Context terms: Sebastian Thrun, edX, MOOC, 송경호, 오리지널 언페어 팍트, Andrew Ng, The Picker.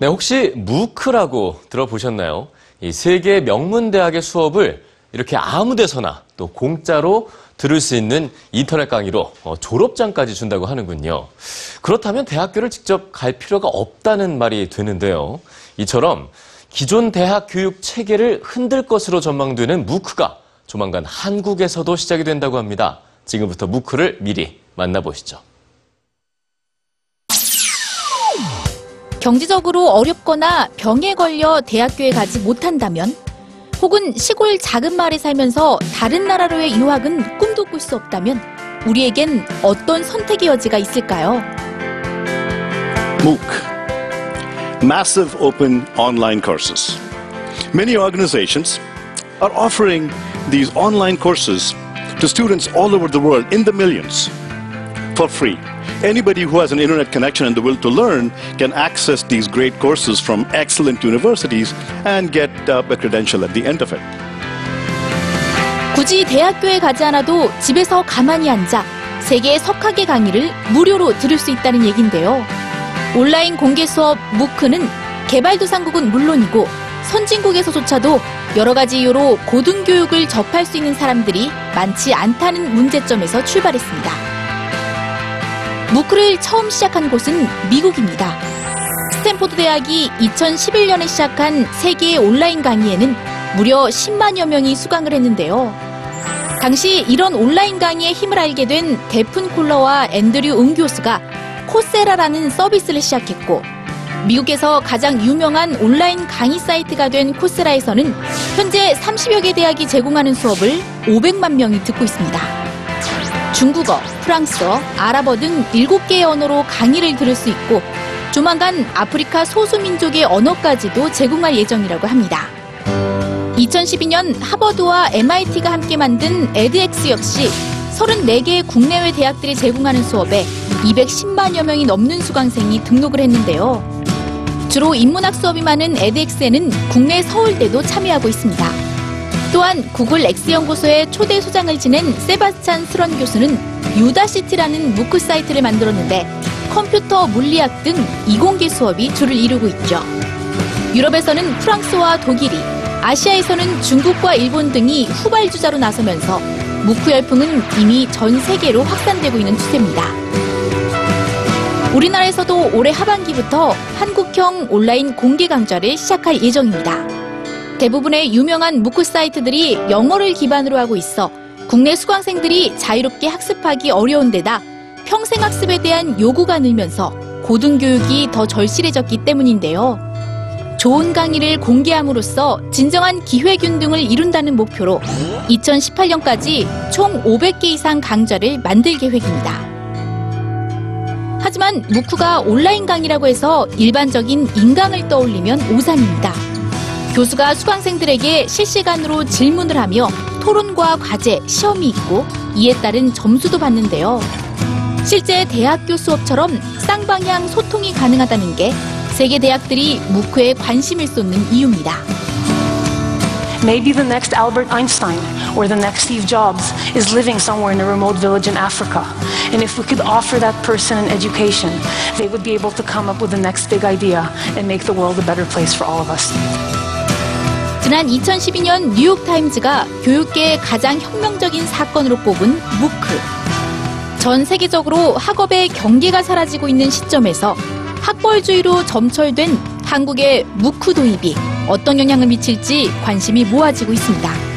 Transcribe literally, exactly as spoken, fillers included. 네, 혹시 무크라고 들어보셨나요? 이 세계 명문대학의 수업을 이렇게 아무 데서나 또 공짜로 들을 수 있는 인터넷 강의로 졸업장까지 준다고 하는군요. 그렇다면 대학교를 직접 갈 필요가 없다는 말이 되는데요. 이처럼 기존 대학 교육 체계를 흔들 것으로 전망되는 무크가 조만간 한국에서도 시작이 된다고 합니다. 지금부터 무크를 미리 만나보시죠. 경제적으로 어렵거나 병에 걸려 대학교에 가지 못한다면, 혹은 시골 작은 마을에 살면서 다른 나라로의 유학은 꿈도 꿀 수 없다면 우리에겐 어떤 선택의 여지가 있을까요? MOOC, Massive Open Online Courses. Many organizations are offering these online courses to students all over the world in the millions for free. Anybody who has an internet connection and the will to learn can access these great courses from excellent universities and get uh, a credential at the end of it. 굳이 대학교에 가지 않아도 집에서 가만히 앉아 세계의 석학의 강의를 무료로 들을 수 있다는 얘긴데요. 온라인 공개 수업 무크는 개발도상국은 물론이고 선진국에서조차도 여러 가지 이유로 고등교육을 접할 수 있는 사람들이 많지 않다는 문제점에서 출발했습니다. 무크를 처음 시작한 곳은 미국입니다. 스탠포드 대학이 이천십일 년에 시작한 세계의 온라인 강의에는 무려 십만여 명이 수강을 했는데요. 당시 이런 온라인 강의의 힘을 알게 된 데픈 콜러와 앤드류 응 교수가 코세라라는 서비스를 시작했고, 미국에서 가장 유명한 온라인 강의 사이트가 된 코세라에서는 현재 삼십여 개 대학이 제공하는 수업을 오백만 명이 듣고 있습니다. 중국어, 프랑스어, 아랍어 등 일곱 개의 언어로 강의를 들을 수 있고, 조만간 아프리카 소수민족의 언어까지도 제공할 예정이라고 합니다. 이천십이 년 하버드와 엠아이티가 함께 만든 edX 역시 서른네 개의 국내외 대학들이 제공하는 수업에 이백십만여 명이 넘는 수강생이 등록을 했는데요. 주로 인문학 수업이 많은 edX에는 국내 서울대도 참여하고 있습니다. 또한 구글 X 연구소의 초대 소장을 지낸 세바스찬 스런 교수는 유다시티라는 무크 사이트를 만들었는데 컴퓨터, 물리학 등 이공계 수업이 주를 이루고 있죠. 유럽에서는 프랑스와 독일이, 아시아에서는 중국과 일본 등이 후발주자로 나서면서 무크 열풍은 이미 전 세계로 확산되고 있는 추세입니다. 우리나라에서도 올해 하반기부터 한국형 온라인 공개 강좌를 시작할 예정입니다. 대부분의 유명한 무크 사이트들이 영어를 기반으로 하고 있어 국내 수강생들이 자유롭게 학습하기 어려운 데다 평생학습에 대한 요구가 늘면서 고등교육이 더 절실해졌기 때문인데요. 좋은 강의를 공개함으로써 진정한 기회균 등을 이룬다는 목표로 이천십팔 년까지 총 오백 개 이상 강좌를 만들 계획입니다. 하지만 무크가 온라인 강의라고 해서 일반적인 인강을 떠올리면 오산입니다. 교수가 수강생들에게 실시간으로 질문을 하며 토론과 과제, 시험이 있고 이에 따른 점수도 받는데요. 실제 대학교 수업처럼 쌍방향 소통이 가능하다는 게 세계 대학들이 무크에 관심을 쏟는 이유입니다. Maybe the next Albert Einstein or the next Steve Jobs is living somewhere in a remote village in Africa. And if we could offer that person an education, they would be able to come up with the next big idea and make the world a better place for all of us. 지난 이천십이 년 뉴욕타임즈가 교육계의 가장 혁명적인 사건으로 꼽은 무크. 전 세계적으로 학업의 경계가 사라지고 있는 시점에서 학벌주의로 점철된 한국의 무크 도입이 어떤 영향을 미칠지 관심이 모아지고 있습니다.